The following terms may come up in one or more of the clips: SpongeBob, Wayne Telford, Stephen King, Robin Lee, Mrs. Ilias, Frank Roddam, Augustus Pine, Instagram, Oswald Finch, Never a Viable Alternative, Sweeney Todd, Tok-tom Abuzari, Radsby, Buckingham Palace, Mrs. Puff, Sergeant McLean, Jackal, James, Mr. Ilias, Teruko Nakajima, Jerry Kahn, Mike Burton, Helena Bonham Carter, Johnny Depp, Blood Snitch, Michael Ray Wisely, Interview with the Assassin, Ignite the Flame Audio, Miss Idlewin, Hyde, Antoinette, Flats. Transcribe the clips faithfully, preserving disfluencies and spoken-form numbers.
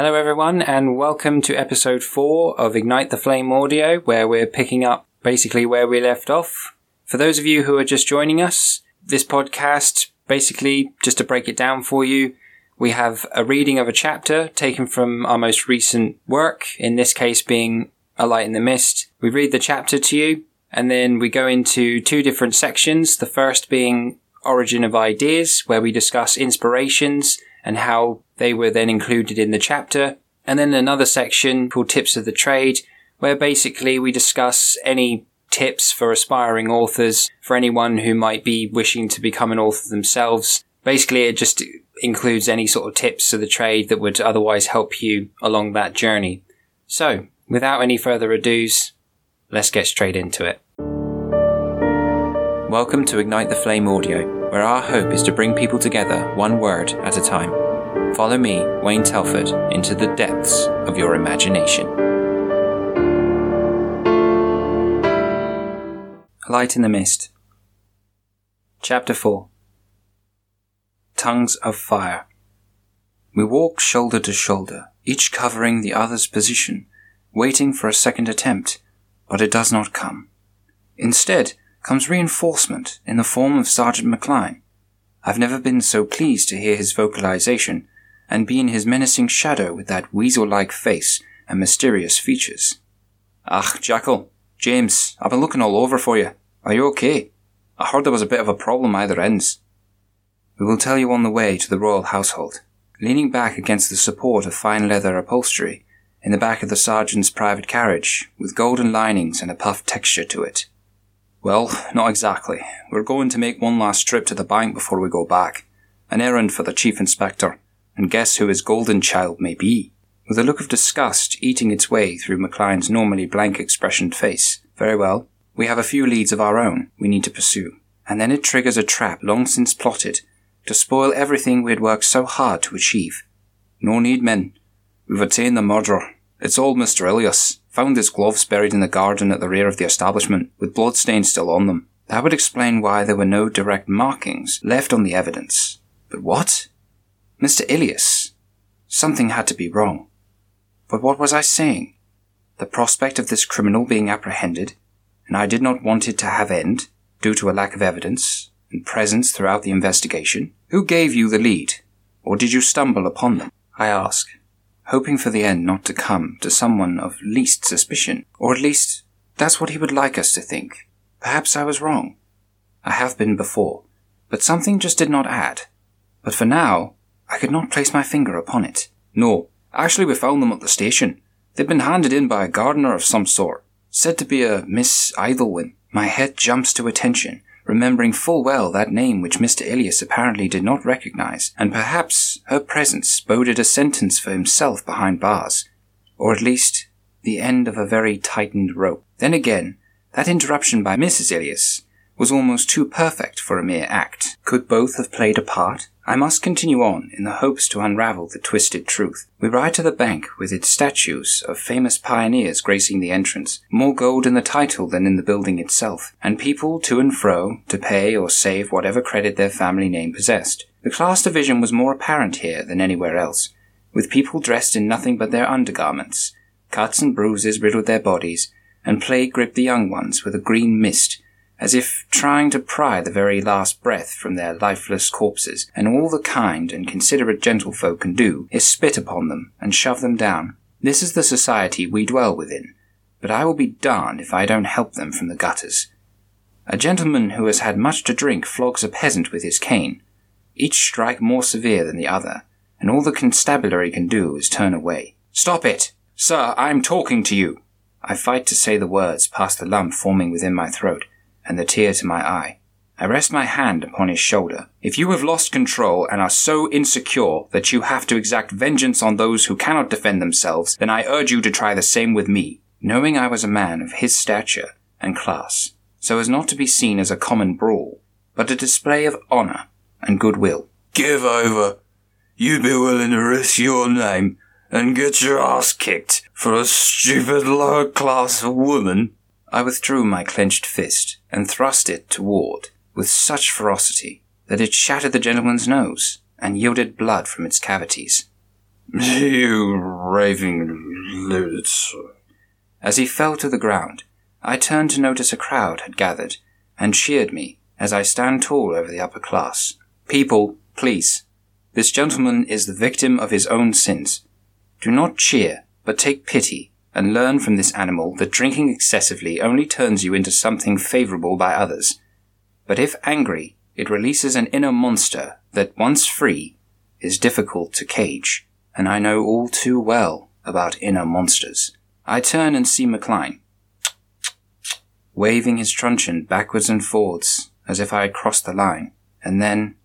Hello everyone and welcome to episode four of Ignite the Flame Audio, where we're picking up basically where we left off. For those of you who are just joining us, this podcast, basically, just to break it down for you, we have a reading of a chapter taken from our most recent work, in this case being A Light in the Mist. We read the chapter to you and then we go into two different sections, the first being Origin of Ideas, where we discuss inspirations and how they were then included in the chapter. And then another section called Tips of the Trade, where basically we discuss any tips for aspiring authors, for anyone who might be wishing to become an author themselves. Basically, it just includes any sort of tips of the trade that would otherwise help you along that journey. So, without any further ados, let's get straight into it. Welcome to Ignite the Flame Audio, where our hope is to bring people together one word at a time. Follow me, Wayne Telford, into the depths of your imagination. A Light in the Mist. Chapter four. Tongues of Fire. We walked shoulder to shoulder, each covering the other's position, waiting for a second attempt, but it does not come. Instead, comes reinforcement in the form of Sergeant McLean. I've never been so pleased to hear his vocalization and be in his menacing shadow with that weasel-like face and mysterious features. Ach, Jackal, James, I've been looking all over for you. Are you okay? I heard there was a bit of a problem either ends. We will tell you on the way to the royal household. Leaning back against the support of fine leather upholstery in the back of the sergeant's private carriage with golden linings and a puff texture to it. Well, not exactly. We're going to make one last trip to the bank before we go back. An errand for the chief inspector. And guess who his golden child may be? With a look of disgust eating its way through McLean's normally blank expressioned face. Very well. We have a few leads of our own we need to pursue. And then it triggers a trap long since plotted to spoil everything we had worked so hard to achieve. No need, men. We've attained the murderer. It's old Mister Ilias. Found his gloves buried in the garden at the rear of the establishment, with blood stains still on them. That would explain why there were no direct markings left on the evidence. But what? Mister Ilias. Something had to be wrong. But what was I saying? The prospect of this criminal being apprehended, and I did not want it to have end, due to a lack of evidence and presence throughout the investigation. Who gave you the lead? Or did you stumble upon them? I ask, hoping for the end not to come to someone of least suspicion, or at least that's what he would like us to think. Perhaps I was wrong. I have been before, but something just did not add. But for now, I could not place my finger upon it. No, actually we found them at the station. They've been handed in by a gardener of some sort, said to be a Miss Idlewin. My head jumps to attention, remembering full well that name which Mister Ilias apparently did not recognize, and perhaps her presence boded a sentence for himself behind bars, or at least the end of a very tightened rope. Then again, that interruption by Missus Ilias was almost too perfect for a mere act. Could both have played a part? I must continue on in the hopes to unravel the twisted truth. We ride to the bank with its statues of famous pioneers gracing the entrance, more gold in the title than in the building itself, and people to and fro to pay or save whatever credit their family name possessed. The class division was more apparent here than anywhere else, with people dressed in nothing but their undergarments. Cuts and bruises riddled their bodies, and plague gripped the young ones with a green mist, as if trying to pry the very last breath from their lifeless corpses, and all the kind and considerate gentlefolk can do is spit upon them and shove them down. This is the society we dwell within, but I will be darned if I don't help them from the gutters. A gentleman who has had much to drink flogs a peasant with his cane, each strike more severe than the other, and all the constabulary can do is turn away. Stop it! Sir, I'm talking to you! I fight to say the words past the lump forming within my throat, and the tear to my eye. I rest my hand upon his shoulder. If you have lost control and are so insecure that you have to exact vengeance on those who cannot defend themselves, then I urge you to try the same with me. Knowing I was a man of his stature and class, so as not to be seen as a common brawl, but a display of honour and goodwill. Give over. You'd be willing to risk your name and get your ass kicked for a stupid lower class woman. I withdrew my clenched fist and thrust it toward with such ferocity that it shattered the gentleman's nose and yielded blood from its cavities. You raving lunatic. As he fell to the ground, I turned to notice a crowd had gathered and cheered me as I stand tall over the upper class. People, please. This gentleman is the victim of his own sins. Do not cheer, but take pity and learn from this animal that drinking excessively only turns you into something favourable by others. But if angry, it releases an inner monster that, once free, is difficult to cage, and I know all too well about inner monsters. I turn and see McLean, waving his truncheon backwards and forwards as if I had crossed the line, and then,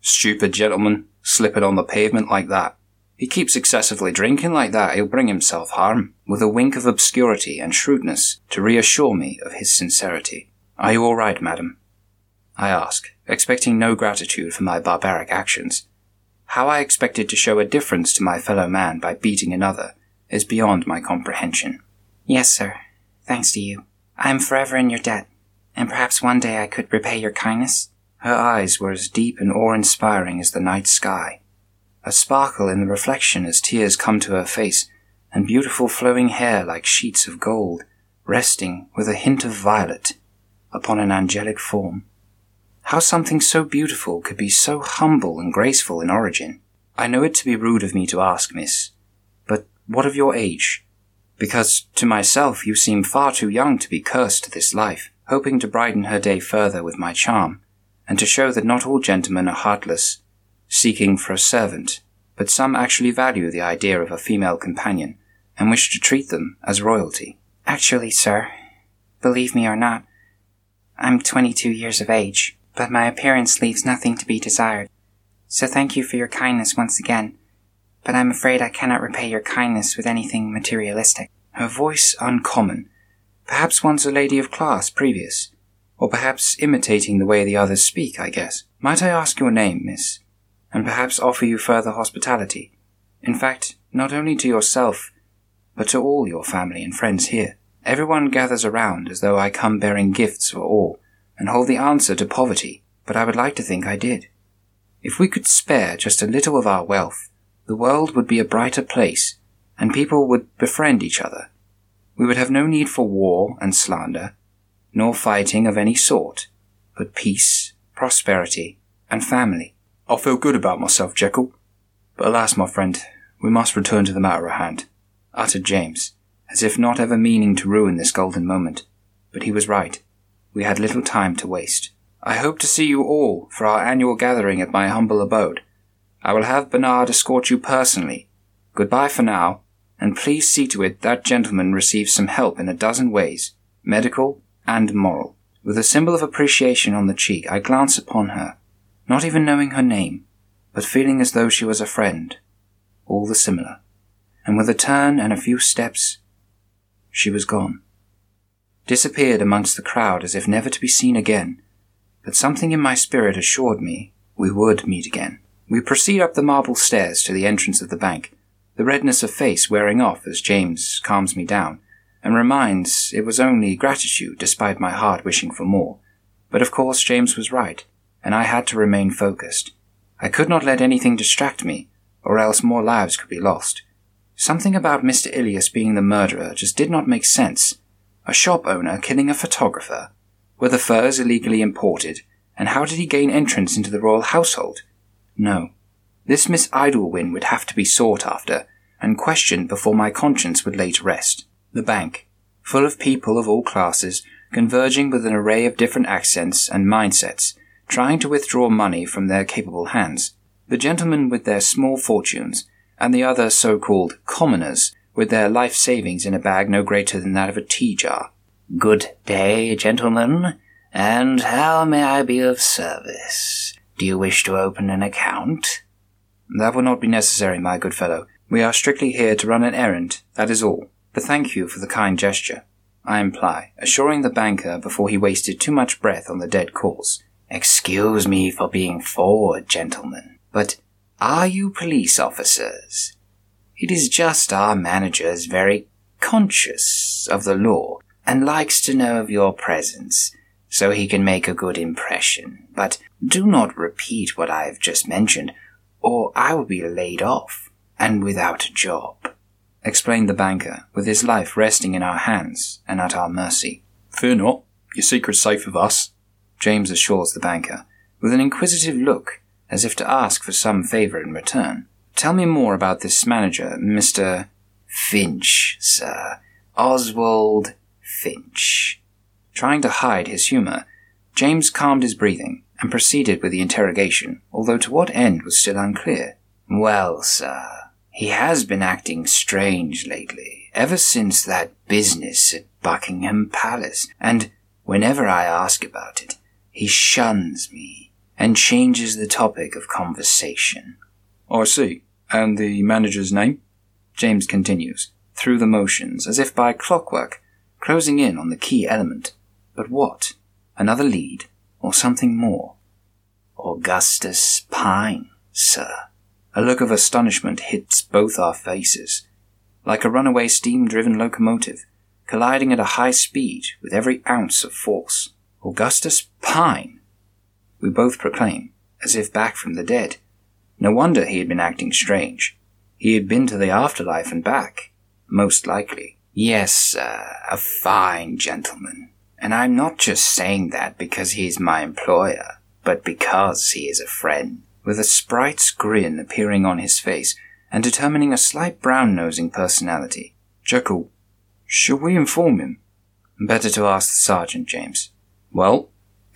stupid gentleman, slip it on the pavement like that. He keeps excessively drinking like that, he'll bring himself harm, with a wink of obscurity and shrewdness to reassure me of his sincerity. Are you all right, madam? I ask, expecting no gratitude for my barbaric actions. How I expected to show a difference to my fellow man by beating another is beyond my comprehension. Yes, sir. Thanks to you. I am forever in your debt, and perhaps one day I could repay your kindness. Her eyes were as deep and awe-inspiring as the night sky, a sparkle in the reflection as tears come to her face, and beautiful flowing hair like sheets of gold, resting with a hint of violet upon an angelic form. How something so beautiful could be so humble and graceful in origin. I know it to be rude of me to ask, miss, but what of your age? Because, to myself, you seem far too young to be cursed to this life, hoping to brighten her day further with my charm, and to show that not all gentlemen are heartless, seeking for a servant, but some actually value the idea of a female companion, and wish to treat them as royalty. Actually, sir, believe me or not, I'm twenty-two years of age, but my appearance leaves nothing to be desired. So thank you for your kindness once again, but I'm afraid I cannot repay your kindness with anything materialistic. Her voice uncommon, perhaps once a lady of class previous, or perhaps imitating the way the others speak, I guess. Might I ask your name, miss, and perhaps offer you further hospitality? In fact, not only to yourself, but to all your family and friends here. Everyone gathers around as though I come bearing gifts for all, and hold the answer to poverty, but I would like to think I did. If we could spare just a little of our wealth, the world would be a brighter place, and people would befriend each other. We would have no need for war and slander, nor fighting of any sort, but peace, prosperity, and family. I'll feel good about myself, Jekyll. But alas, my friend, we must return to the matter at hand, uttered James, as if not ever meaning to ruin this golden moment. But he was right. We had little time to waste. I hope to see you all for our annual gathering at my humble abode. I will have Bernard escort you personally. Goodbye for now, and please see to it that gentleman receives some help in a dozen ways, medical and moral. With a symbol of appreciation on the cheek, I glance upon her, not even knowing her name, but feeling as though she was a friend, all the similar. And with a turn and a few steps, she was gone. Disappeared amongst the crowd as if never to be seen again, but something in my spirit assured me we would meet again. We proceed up the marble stairs to the entrance of the bank, the redness of face wearing off as James calms me down, and reminds it was only gratitude despite my hard wishing for more. But of course James was right, and I had to remain focused. I could not let anything distract me, or else more lives could be lost. Something about Mister Ilias being the murderer just did not make sense. A shop owner killing a photographer? Were the furs illegally imported? And how did he gain entrance into the royal household? No. This Miss Idlewin would have to be sought after and questioned before my conscience would lay to rest. The bank, full of people of all classes, converging with an array of different accents and mindsets, trying to withdraw money from their capable hands. The gentlemen with their small fortunes, and the other so-called commoners, with their life savings in a bag no greater than that of a tea jar. Good day, gentlemen, and how may I be of service? Do you wish to open an account? That will not be necessary, my good fellow. We are strictly here to run an errand, that is all. But thank you for the kind gesture, I imply, assuring the banker before he wasted too much breath on the dead cause. Excuse me for being forward, gentlemen, but are you police officers? It is just our manager is very conscious of the law and likes to know of your presence so he can make a good impression. But do not repeat what I have just mentioned, or I will be laid off. and without a job," explained the banker, with his life resting in our hands and at our mercy. "Fear not, your secret's safe with us," James assures the banker, with an inquisitive look, as if to ask for some favour in return. "Tell me more about this manager, Mister Finch, sir. Oswald Finch." Trying to hide his humour, James calmed his breathing and proceeded with the interrogation, although to what end was still unclear. "Well, sir, he has been acting strange lately, ever since that business at Buckingham Palace, and whenever I ask about it, he shuns me and changes the topic of conversation." "I see. And the manager's name?" James continues, through the motions, as if by clockwork, closing in on the key element. But what? Another lead, or something more? "Augustus Pine, sir." A look of astonishment hits both our faces, like a runaway steam-driven locomotive, colliding at a high speed with every ounce of force. "Augustus Pine!" we both proclaim, as if back from the dead. No wonder he had been acting strange. He had been to the afterlife and back, most likely. "Yes, sir, a fine gentleman. And I'm not just saying that because he's my employer, but because he is a friend." With a sprite's grin appearing on his face and determining a slight brown-nosing personality. "Jekyll, shall we inform him?" "Better to ask the sergeant, James." "Well,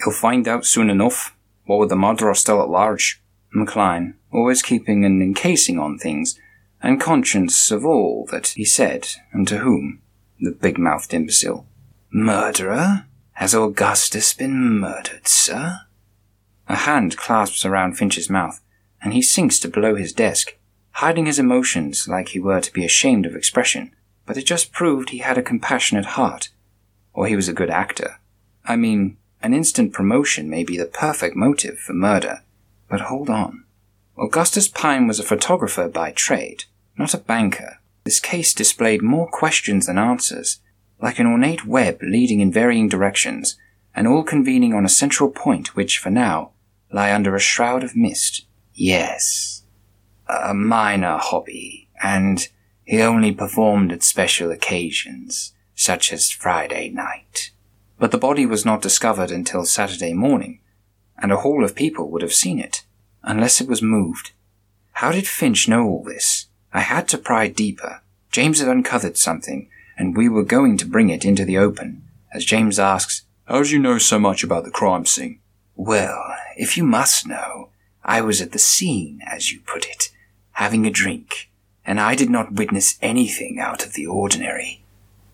he'll find out soon enough. What with the murderer still at large." McLean, always keeping an encasing on things, and conscious of all that he said and to whom, the big-mouthed imbecile. "Murderer? Has Augustus been murdered, sir?" A hand clasps around Finch's mouth, and he sinks to below his desk, hiding his emotions like he were to be ashamed of expression, but it just proved he had a compassionate heart, or he was a good actor. I mean, an instant promotion may be the perfect motive for murder, but hold on. Augustus Pine was a photographer by trade, not a banker. This case displayed more questions than answers, like an ornate web leading in varying directions, and all convening on a central point which, for now, lie under a shroud of mist. "Yes, a minor hobby, and he only performed at special occasions, such as Friday night." But the body was not discovered until Saturday morning, and a hall of people would have seen it, unless it was moved. How did Finch know all this? I had to pry deeper. James had uncovered something, and we were going to bring it into the open, as James asks, "How do you know so much about the crime scene?" "Well, if you must know, I was at the scene, as you put it, having a drink, and I did not witness anything out of the ordinary.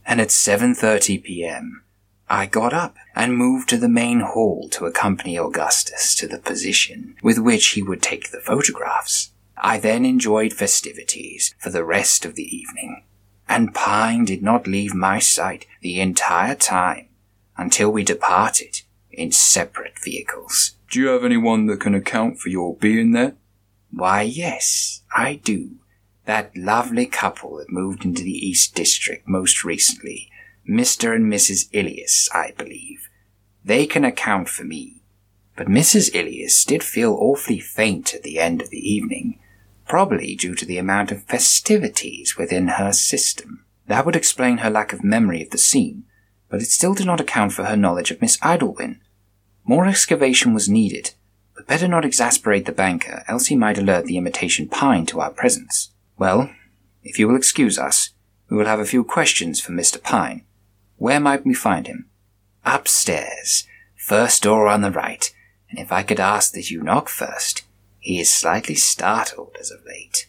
And at seven thirty p.m., I got up and moved to the main hall to accompany Augustus to the position with which he would take the photographs. I then enjoyed festivities for the rest of the evening, and Pine did not leave my sight the entire time until we departed in separate vehicles." "Do you have anyone that can account for your being there?" "Why, yes, I do. That lovely couple that moved into the East District most recently, Mister and Missus Ilias, I believe. They can account for me. But Missus Ilias did feel awfully faint at the end of the evening, probably due to the amount of festivities within her system. That would explain her lack of memory of the scene, but it still did not account for her knowledge of Miss Idlewin. More excavation was needed, but better not exasperate the banker, else he might alert the imitation Pine to our presence. Well, if you will excuse us, we will have a few questions for Mister Pine. Where might we find him?" "Upstairs. First door on the right. And if I could ask that you knock first. He is slightly startled as of late."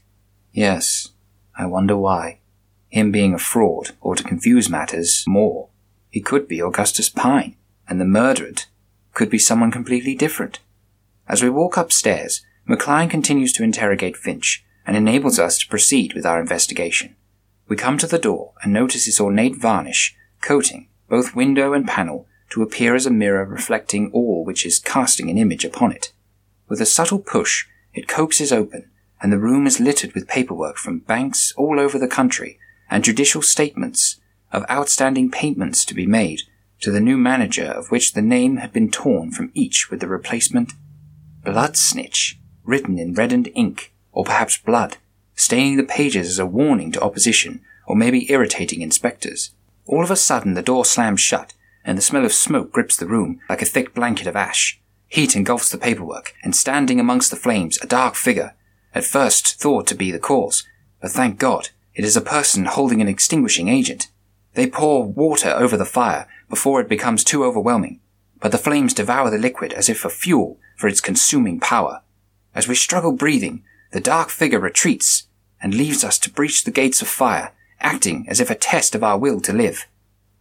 "Yes. I wonder why. Him being a fraud, or to confuse matters more, he could be Augustus Pine, and the murdered could be someone completely different." As we walk upstairs, McLean continues to interrogate Finch, and enables us to proceed with our investigation. We come to the door and notice its ornate varnish, coating both window and panel to appear as a mirror reflecting all which is casting an image upon it. With a subtle push, it coaxes open, and the room is littered with paperwork from banks all over the country and judicial statements of outstanding payments to be made to the new manager, of which the name had been torn from each with the replacement Blood Snitch, written in reddened ink, or perhaps blood, staining the pages as a warning to opposition or maybe irritating inspectors. All of a sudden the door slams shut and the smell of smoke grips the room like a thick blanket of ash. Heat engulfs the paperwork, and standing amongst the flames, a dark figure, at first thought to be the cause, but thank God, it is a person holding an extinguishing agent. They pour water over the fire before it becomes too overwhelming, but the flames devour the liquid as if for fuel for its consuming power. As we struggle breathing, the dark figure retreats and leaves us to breach the gates of fire, acting as if a test of our will to live.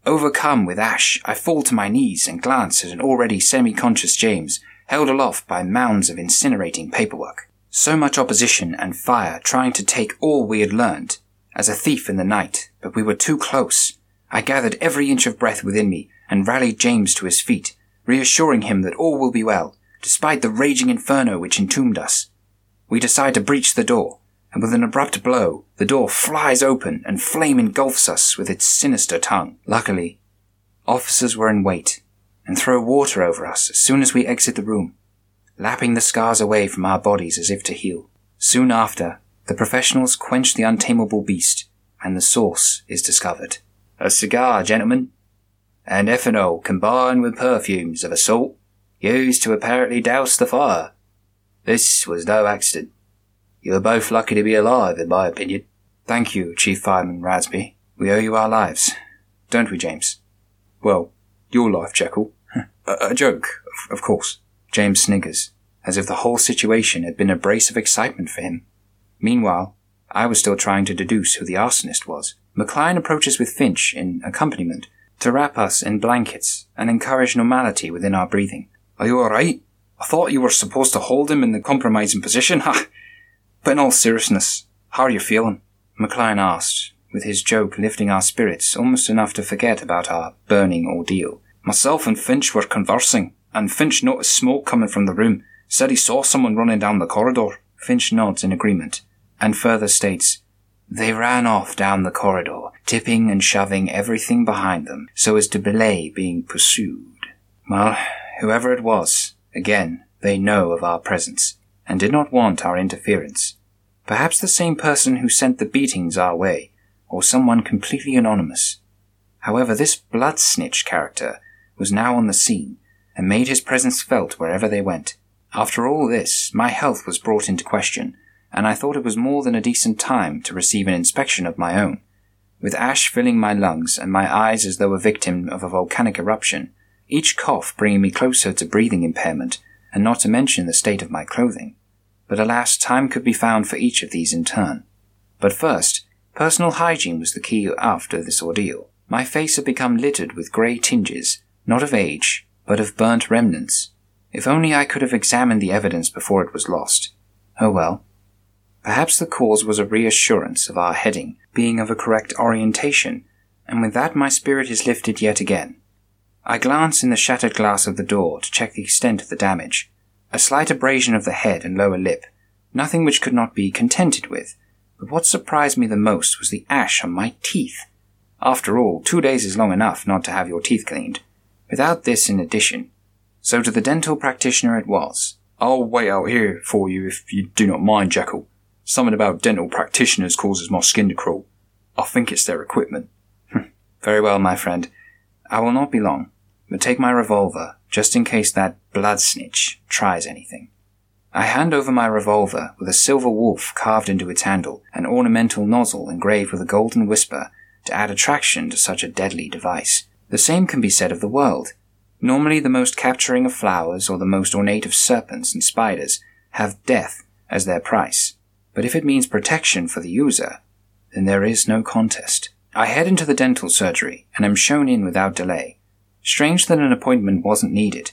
Overcome with ash, I fall to my knees and glance at an already semi-conscious James, held aloft by mounds of incinerating paperwork. So much opposition and fire trying to take all we had learned, as a thief in the night, but we were too close. I gathered every inch of breath within me and rallied James to his feet, reassuring him that all will be well, despite the raging inferno which entombed us. We decide to breach the door, and with an abrupt blow, the door flies open and flame engulfs us with its sinister tongue. Luckily, officers were in wait and throw water over us as soon as we exit the room, lapping the scars away from our bodies as if to heal. Soon after, the professionals quench the untamable beast, and the source is discovered. A cigar, gentlemen, and ethanol combined with perfumes of a sort used to apparently douse the fire. This was no accident. You are both lucky to be alive, in my opinion. Thank you, Chief Fireman Radsby. We owe you our lives. Don't we, James? Well, your life, Jekyll. a-, a joke, of-, of course. James sniggers, as if the whole situation had been a brace of excitement for him. Meanwhile, I was still trying to deduce who the arsonist was. McLean approaches with Finch in accompaniment to wrap us in blankets and encourage normality within our breathing. Are you all right? I thought you were supposed to hold him in the compromising position, ha! But in all seriousness, how are you feeling? McLean asked, with his joke lifting our spirits almost enough to forget about our burning ordeal. Myself and Finch were conversing, and Finch noticed smoke coming from the room, said he saw someone running down the corridor. Finch nods in agreement, and further states, they ran off down the corridor, tipping and shoving everything behind them, so as to delay being pursued. Well, whoever it was, again, they know of our presence, and did not want our interference. Perhaps the same person who sent the beatings our way, or someone completely anonymous. However, this blood snitch character was now on the scene, and made his presence felt wherever they went. After all this, my health was brought into question, and I thought it was more than a decent time to receive an inspection of my own. With ash filling my lungs and my eyes as though a victim of a volcanic eruption, each cough bringing me closer to breathing impairment, and not to mention the state of my clothing. But alas, time could be found for each of these in turn. But first, personal hygiene was the key after this ordeal. My face had become littered with grey tinges, not of age, but of burnt remnants. If only I could have examined the evidence before it was lost. Oh well. Perhaps the cause was a reassurance of our heading being of a correct orientation, and with that my spirit is lifted yet again. I glance in the shattered glass of the door to check the extent of the damage. A slight abrasion of the head and lower lip, nothing which could not be contented with, but what surprised me the most was the ash on my teeth. After all, two days is long enough not to have your teeth cleaned, without this in addition. So to the dental practitioner it was. I'll wait out here for you if you do not mind, Jackal. Something about dental practitioners causes my skin to crawl. I think it's their equipment. Very well, my friend. I will not be long. But take my revolver, just in case that blood snitch tries anything. I hand over my revolver with a silver wolf carved into its handle, an ornamental nozzle engraved with a golden whisper to add attraction to such a deadly device. The same can be said of the world. Normally the most capturing of flowers or the most ornate of serpents and spiders have death as their price. But if it means protection for the user, then there is no contest. I head into the dental surgery and am shown in without delay. Strange that an appointment wasn't needed,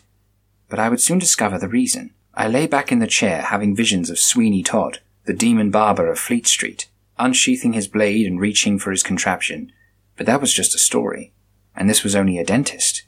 but I would soon discover the reason. I lay back in the chair having visions of Sweeney Todd, the demon barber of Fleet Street, unsheathing his blade and reaching for his contraption, but that was just a story, and this was only a dentist.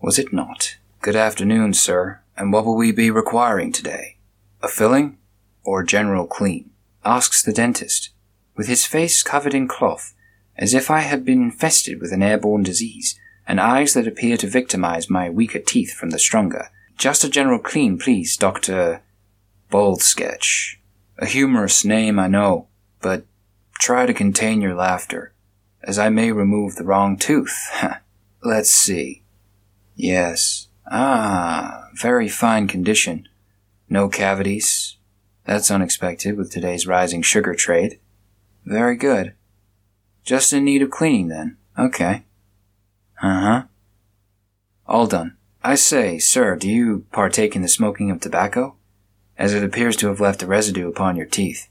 Was it not? Good afternoon, sir, and what will we be requiring today? A filling or a general clean? Asks the dentist, with his face covered in cloth, as if I had been infested with an airborne disease, and eyes that appear to victimize my weaker teeth from the stronger. Just a general clean, please, Doctor Bold Sketch. A humorous name, I know, But try to contain your laughter, as I may remove the wrong tooth. Let's see. Yes. Ah, very fine condition. No cavities. That's unexpected with today's rising sugar trade. Very good. Just in need of cleaning then. Okay. Uh-huh. All done. I say, sir, do you partake in the smoking of tobacco? As it appears to have left a residue upon your teeth.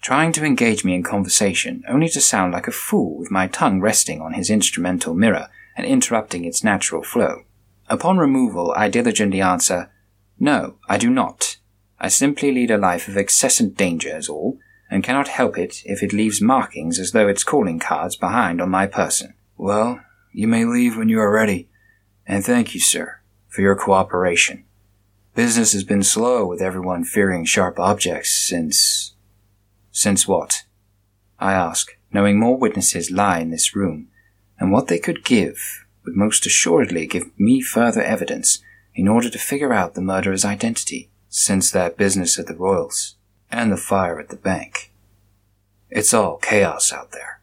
Trying to engage me in conversation, only to sound like a fool with my tongue resting on his instrumental mirror and interrupting its natural flow. Upon removal, I diligently answer, No, I do not. I simply lead a life of incessant danger is all, and cannot help it if it leaves markings as though its calling cards behind on my person. Well, you may leave when you are ready, and thank you, sir, for your cooperation. Business has been slow with everyone fearing sharp objects since... Since what? I ask, knowing more witnesses lie in this room, and what they could give would most assuredly give me further evidence in order to figure out the murderer's identity, since that business at the Royals and the fire at the bank. It's all chaos out there.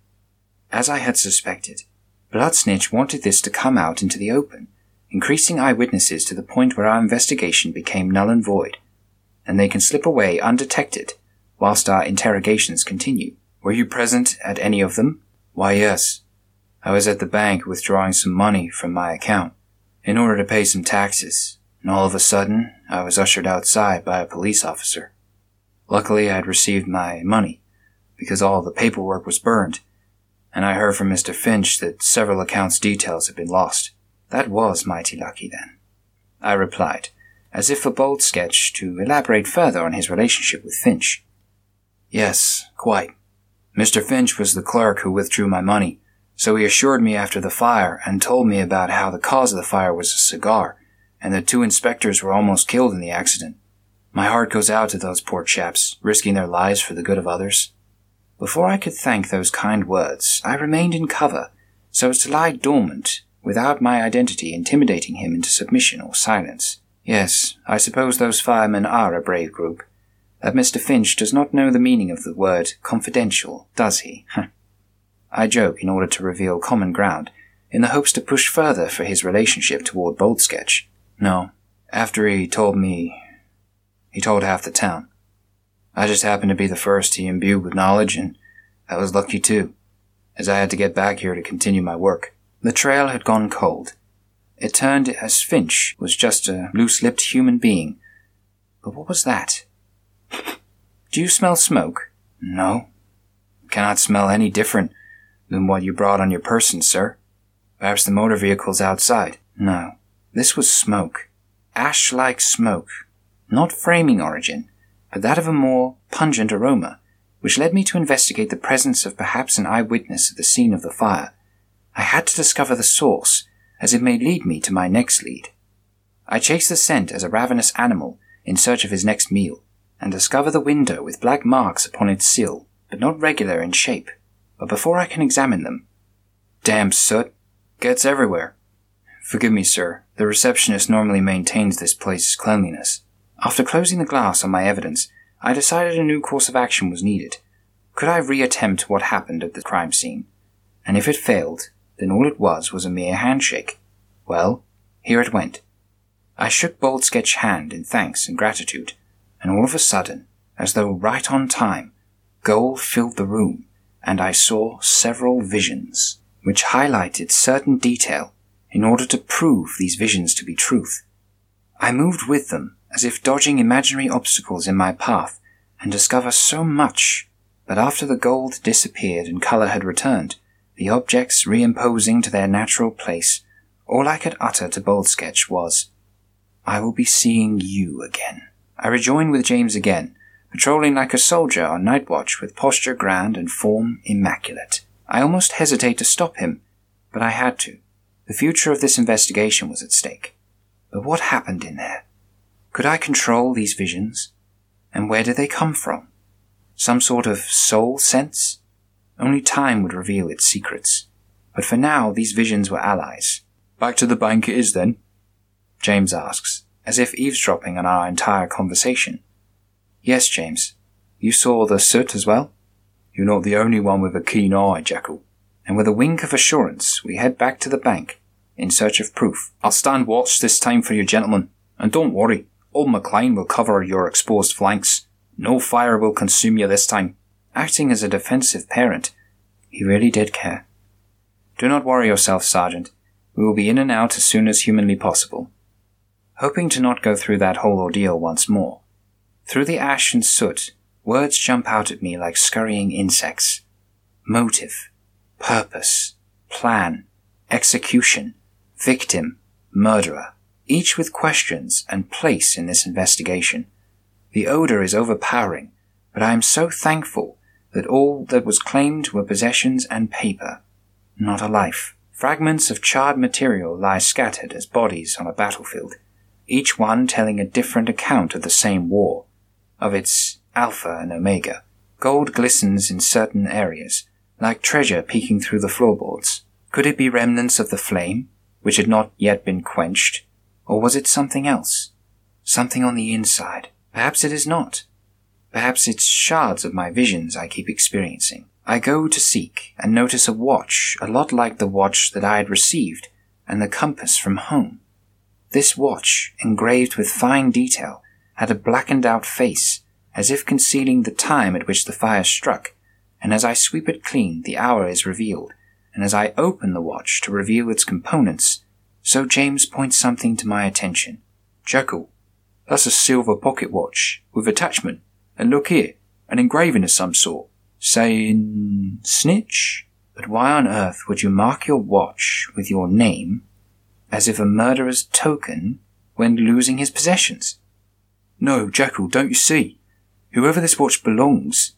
As I had suspected, Blood Snitch wanted this to come out into the open, increasing eyewitnesses to the point where our investigation became null and void, and they can slip away undetected whilst our interrogations continue. Were you present at any of them? Why, yes. I was at the bank withdrawing some money from my account in order to pay some taxes, and all of a sudden I was ushered outside by a police officer. Luckily I had received my money, because all the paperwork was burned, and I heard from Mister Finch that several accounts' details had been lost. That was mighty lucky, then. I replied, as if for Bold Sketch to elaborate further on his relationship with Finch. Yes, quite. Mister Finch was the clerk who withdrew my money, so he assured me after the fire and told me about how the cause of the fire was a cigar, and the two inspectors were almost killed in the accident. My heart goes out to those poor chaps, risking their lives for the good of others. Before I could thank those kind words, I remained in cover, so as to lie dormant, without my identity intimidating him into submission or silence. Yes, I suppose those firemen are a brave group. That Mister Finch does not know the meaning of the word confidential, does he? I joke in order to reveal common ground, in the hopes to push further for his relationship toward Bold Sketch. No, after he told me... He told half the town. I just happened to be the first he imbued with knowledge, and I was lucky too, as I had to get back here to continue my work. The trail had gone cold. It turned as Finch was just a loose-lipped human being. But what was that? Do you smell smoke? No. Cannot smell any different than what you brought on your person, sir. Perhaps the motor vehicle's outside. No. This was smoke. Ash-like smoke. Not flaming origin, but that of a more pungent aroma, which led me to investigate the presence of perhaps an eyewitness at the scene of the fire. I had to discover the source, as it may lead me to my next lead. I chased the scent as a ravenous animal in search of his next meal, and discover the window with black marks upon its sill, but not regular in shape. But before I can examine them... Damn soot. Gets everywhere. Forgive me, sir. The receptionist normally maintains this place's cleanliness. After closing the glass on my evidence, I decided a new course of action was needed. Could I re-attempt what happened at the crime scene? And if it failed... then all it was was a mere handshake. Well, here it went. I shook Bold Sketch's hand in thanks and gratitude, and all of a sudden, as though right on time, gold filled the room, and I saw several visions, which highlighted certain detail in order to prove these visions to be truth. I moved with them, as if dodging imaginary obstacles in my path, and discover so much, but after the gold disappeared and colour had returned, the objects reimposing to their natural place, all I could utter to Bold Sketch was, I will be seeing you again. I rejoined with James again, patrolling like a soldier on night watch with posture grand and form immaculate. I almost hesitate to stop him, but I had to. The future of this investigation was at stake. But what happened in there? Could I control these visions? And where did they come from? Some sort of soul sense? Only time would reveal its secrets. But for now, these visions were allies. Back to the bank it is, then? James asks, as if eavesdropping on our entire conversation. Yes, James. You saw the soot as well? You're not the only one with a keen eye, Jackal. And with a wink of assurance, we head back to the bank in search of proof. I'll stand watch this time for you, gentlemen. And don't worry, old McLean will cover your exposed flanks. No fire will consume you this time. Acting as a defensive parent, he really did care. Do not worry yourself, Sergeant. We will be in and out as soon as humanly possible. Hoping to not go through that whole ordeal once more. Through the ash and soot, words jump out at me like scurrying insects. Motive, purpose, plan, execution, victim, murderer, each with questions and place in this investigation. The odor is overpowering, but I am so thankful that all that was claimed were possessions and paper, not a life. Fragments of charred material lie scattered as bodies on a battlefield, each one telling a different account of the same war, of its alpha and omega. Gold glistens in certain areas, like treasure peeking through the floorboards. Could it be remnants of the flame, which had not yet been quenched, or was it something else? Something on the inside. Perhaps it is not. Perhaps it's shards of my visions I keep experiencing. I go to seek and notice a watch a lot like the watch that I had received and the compass from home. This watch, engraved with fine detail, had a blackened-out face, as if concealing the time at which the fire struck, and as I sweep it clean the hour is revealed, and as I open the watch to reveal its components, so James points something to my attention. Jekyll, that's a silver pocket watch, with attachment. And look here, an engraving of some sort, saying, Snitch? But why on earth would you mark your watch with your name as if a murderer's token when losing his possessions? No, Jackal, don't you see? Whoever this watch belongs,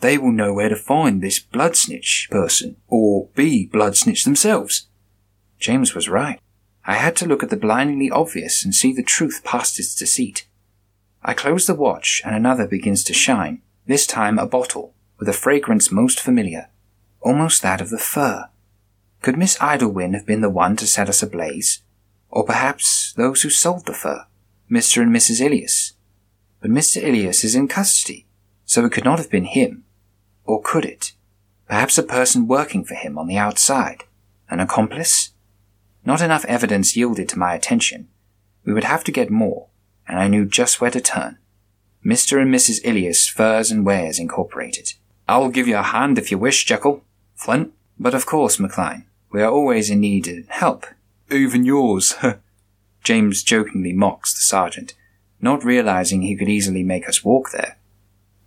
they will know where to find this Blood Snitch person, or be Blood Snitch themselves. James was right. I had to look at the blindingly obvious and see the truth past its deceit. I close the watch and another begins to shine, this time a bottle, with a fragrance most familiar, almost that of the fir. Could Miss Idlewin have been the one to set us ablaze? Or perhaps those who sold the fir, Mister and Missus Ilias? But Mister Ilias is in custody, so it could not have been him. Or could it? Perhaps a person working for him on the outside? An accomplice? Not enough evidence yielded to my attention. We would have to get more. And I knew just where to turn. Mister and Missus Ilias Furs and Wares Incorporated. I'll give you a hand if you wish, Jekyll. Flint. But of course, McLean, we are always in need of help. Even yours. James jokingly mocks the sergeant, not realizing he could easily make us walk there.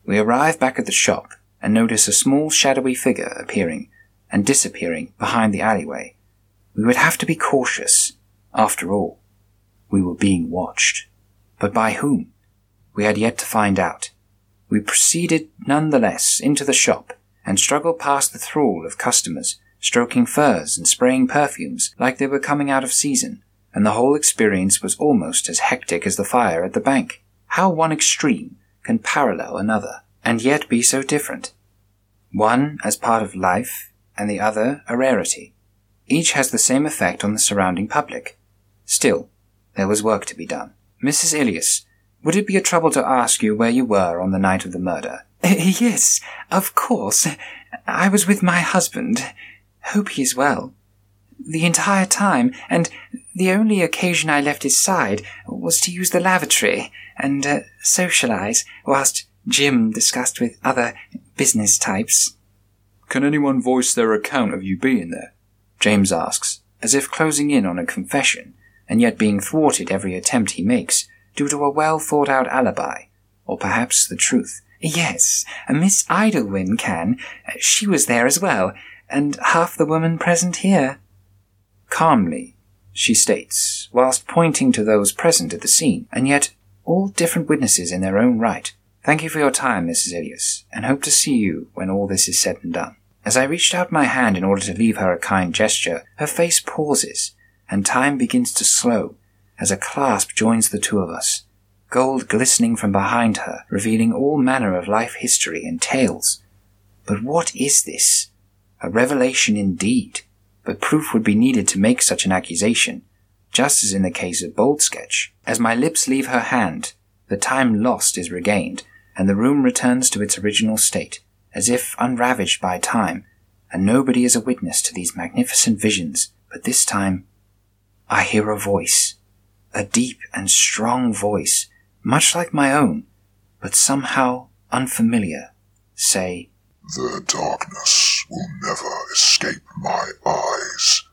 We arrive back at the shop and notice a small shadowy figure appearing and disappearing behind the alleyway. We would have to be cautious. After all, we were being watched. But by whom? We had yet to find out. We proceeded nonetheless into the shop and struggled past the thrall of customers, stroking furs and spraying perfumes like they were coming out of season, and the whole experience was almost as hectic as the fire at the bank. How one extreme can parallel another, and yet be so different. One as part of life, and the other a rarity. Each has the same effect on the surrounding public. Still, there was work to be done. Missus Ilias, would it be a trouble to ask you where you were on the night of the murder? Yes, of course. I was with my husband. Hope he is well. The entire time, and the only occasion I left his side was to use the lavatory and uh, socialize whilst Jim discussed with other business types. Can anyone voice their account of you being there? James asks, as if closing in on a confession, and yet being thwarted every attempt he makes due to a well-thought-out alibi, or perhaps the truth. Yes, Miss Idlewin can. She was there as well, and half the women present here. Calmly, she states, whilst pointing to those present at the scene, and yet all different witnesses in their own right. Thank you for your time, Missus Ilias, and hope to see you when all this is said and done. As I reached out my hand in order to leave her a kind gesture, her face pauses, and time begins to slow as a clasp joins the two of us, gold glistening from behind her, revealing all manner of life history and tales. But what is this? A revelation indeed, but proof would be needed to make such an accusation, just as in the case of Bold Sketch. As my lips leave her hand, the time lost is regained, and the room returns to its original state, as if unravaged by time, and nobody is a witness to these magnificent visions. But this time, I hear a voice, a deep and strong voice, much like my own, but somehow unfamiliar, say, "The darkness will never escape my eyes,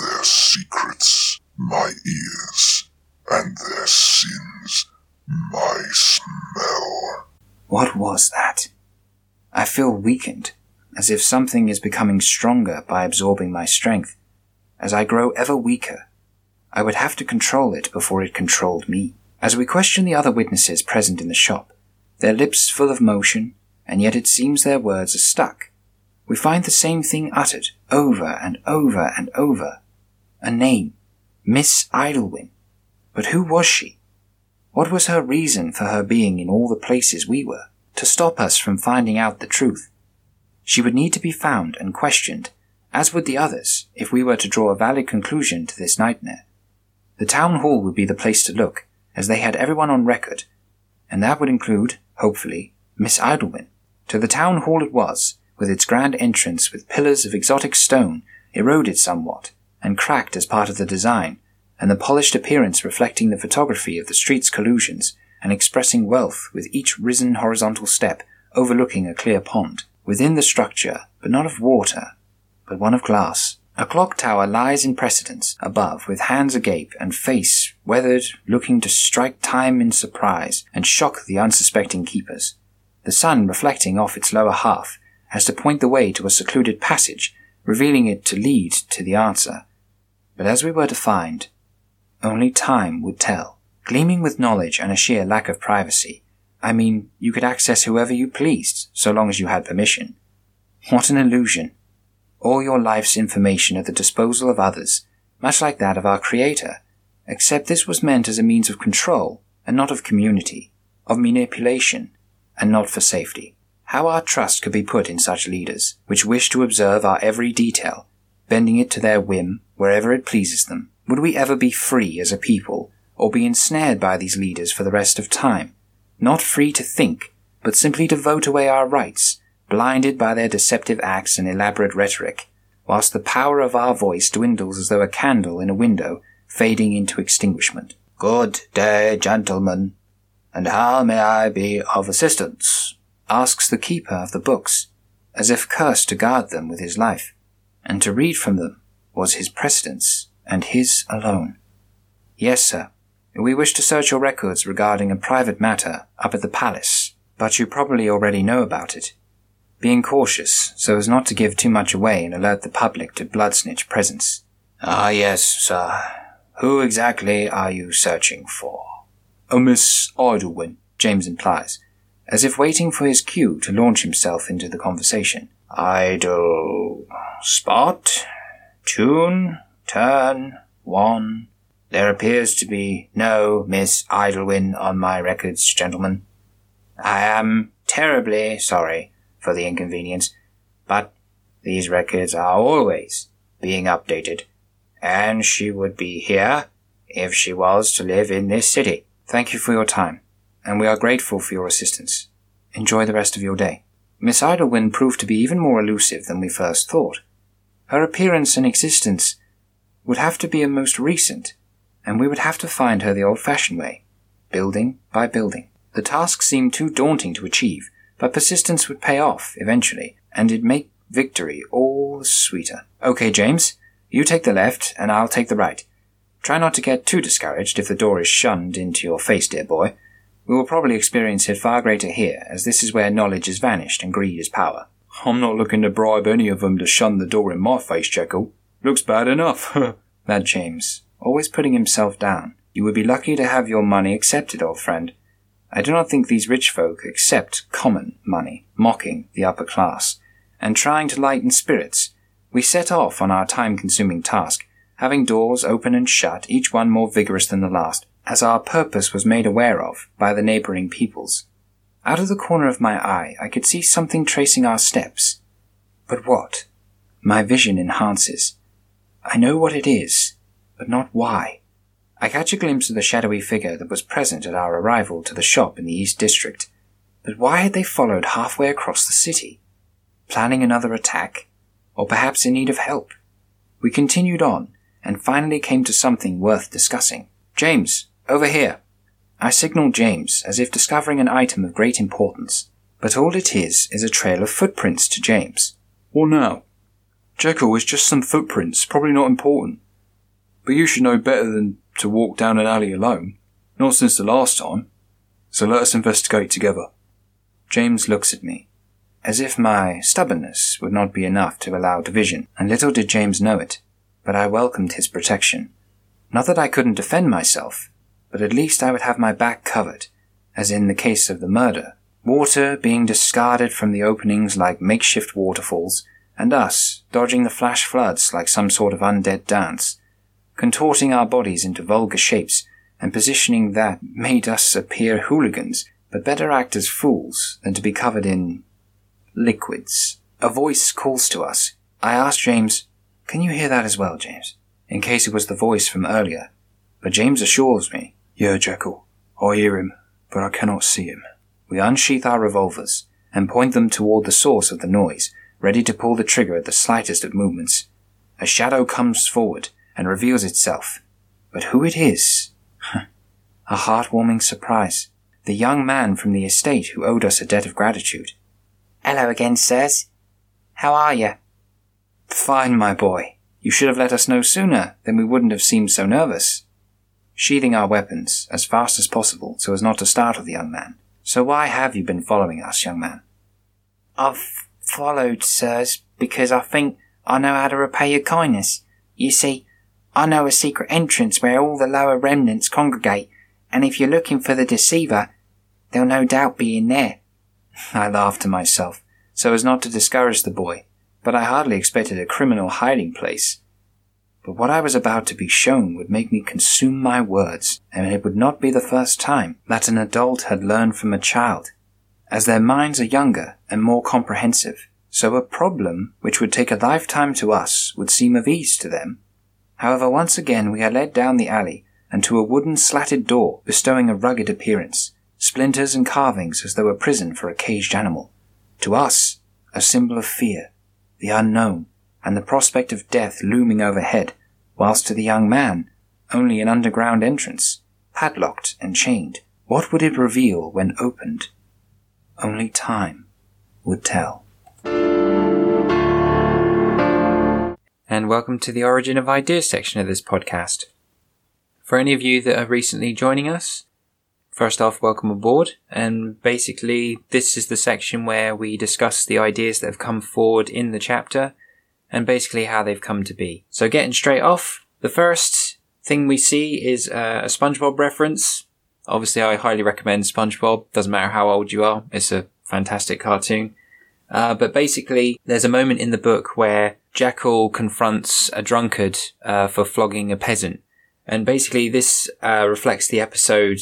their secrets my ears, and their sins my smell." What was that? I feel weakened, as if something is becoming stronger by absorbing my strength. As I grow ever weaker, I would have to control it before it controlled me. As we question the other witnesses present in the shop, their lips full of motion, and yet it seems their words are stuck. We find the same thing uttered over and over and over. A name, Miss Idlewin. But who was she? What was her reason for her being in all the places we were? To stop us from finding out the truth, she would need to be found and questioned, as would the others, if we were to draw a valid conclusion to this nightmare. The town hall would be the place to look, as they had everyone on record, and that would include, hopefully, Miss Idlewin. To the town hall it was, with its grand entrance with pillars of exotic stone eroded somewhat and cracked as part of the design, and the polished appearance reflecting the photography of the street's collusions and expressing wealth with each risen horizontal step overlooking a clear pond, within the structure, but not of water, but one of glass. A clock tower lies in precedence above, with hands agape and face weathered, looking to strike time in surprise and shock the unsuspecting keepers, the sun reflecting off its lower half as to point the way to a secluded passage, revealing it to lead to the answer. But as we were to find, only time would tell. Gleaming with knowledge and a sheer lack of privacy, I mean, you could access whoever you pleased, so long as you had permission. What an illusion. All your life's information at the disposal of others, much like that of our Creator, except this was meant as a means of control and not of community, of manipulation and not for safety. How our trust could be put in such leaders, which wish to observe our every detail, bending it to their whim wherever it pleases them. Would we ever be free as a people, or be ensnared by these leaders for the rest of time, not free to think, but simply to vote away our rights, blinded by their deceptive acts and elaborate rhetoric, whilst the power of our voice dwindles as though a candle in a window fading into extinguishment? "Good day, gentlemen, and how may I be of assistance?" asks the keeper of the books, as if cursed to guard them with his life, and to read from them was his precedence, and his alone. "Yes, sir, we wish to search your records regarding a private matter up at the palace, but you probably already know about it." Being cautious, so as not to give too much away and alert the public to Blood Snitch presence. "Ah, yes, sir. Who exactly are you searching for?" "A Miss Idlewin," James implies, as if waiting for his cue to launch himself into the conversation. "Idle spot, tune, turn, one. There appears to be no Miss Idlewin on my records, gentlemen. I am terribly sorry for the inconvenience, but these records are always being updated, and she would be here if she was to live in this city. Thank you for your time, and we are grateful for your assistance. Enjoy the rest of your day." Miss Idlewin proved to be even more elusive than we first thought. Her appearance and existence would have to be a most recent, and we would have to find her the old-fashioned way, building by building. The task seemed too daunting to achieve, but persistence would pay off eventually, and it'd make victory all the sweeter. "Okay, James, you take the left, and I'll take the right. Try not to get too discouraged if the door is shunned into your face, dear boy. We will probably experience it far greater here, as this is where knowledge is vanished and greed is power." "I'm not looking to bribe any of them to shun the door in my face, Jekyll. Looks bad enough." That James, always putting himself down. "You would be lucky to have your money accepted, old friend. I do not think these rich folk accept common money," mocking the upper class. And trying to lighten spirits, we set off on our time-consuming task, having doors open and shut, each one more vigorous than the last, as our purpose was made aware of by the neighbouring peoples. Out of the corner of my eye, I could see something tracing our steps. But what? My vision enhances. I know what it is, but not why. I catch a glimpse of the shadowy figure that was present at our arrival to the shop in the East District, But why had they followed halfway across the city? Planning another attack? Or perhaps in need of help? We continued on, and finally came to something worth discussing. "James, over here." I signalled James, as if discovering an item of great importance, but all it is is a trail of footprints to James. "Or now? Jekyll is just some footprints, probably not important. But you should know better than to walk down an alley alone. Not since the last time. So let us investigate together." James looks at me, as if my stubbornness would not be enough to allow division, and little did James know it, but I welcomed his protection. Not that I couldn't defend myself, but at least I would have my back covered, as in the case of the murder, water being discarded from the openings like makeshift waterfalls, and us dodging the flash floods like some sort of undead dance, contorting our bodies into vulgar shapes and positioning that made us appear hooligans, but better act as fools than to be covered in liquids. A voice calls to us. I asked James, "Can you hear that as well, James?" in case it was the voice from earlier. But James assures me, "Yeah, Jekyll, I hear him, but I cannot see him." We unsheath our revolvers and point them toward the source of the noise, ready to pull the trigger at the slightest of movements. A shadow comes forward and reveals itself. But who it is? A heartwarming surprise. The young man from the estate who owed us a debt of gratitude. "Hello again, sirs. How are you?" "Fine, my boy. You should have let us know sooner, then we wouldn't have seemed so nervous." Sheathing our weapons as fast as possible so as not to startle the young man. "So why have you been following us, young man?" "I've followed, sirs, because I think I know how to repay your kindness. You see, I know a secret entrance where all the lower remnants congregate, and if you're looking for the deceiver, they'll no doubt be in there." I laughed to myself, so as not to discourage the boy, but I hardly expected a criminal hiding place. But what I was about to be shown would make me consume my words, and it would not be the first time that an adult had learned from a child, as their minds are younger and more comprehensive, so a problem which would take a lifetime to us would seem of ease to them. However, once again we are led down the alley and to a wooden slatted door bestowing a rugged appearance, splinters and carvings as though a prison for a caged animal. To us, a symbol of fear, the unknown, and the prospect of death looming overhead, whilst to the young man, only an underground entrance, padlocked and chained. What would it reveal when opened? Only time would tell. And welcome to the Origin of Ideas section of this podcast. For any of you that are recently joining us, first off, welcome aboard, and basically this is the section where we discuss the ideas that have come forward in the chapter, and basically how they've come to be. So getting straight off, the first thing we see is uh, a SpongeBob reference. Obviously I highly recommend SpongeBob, doesn't matter how old you are, it's a fantastic cartoon. Uh, but basically there's a moment in the book where Jackal confronts a drunkard uh, for flogging a peasant. And basically this uh, reflects the episode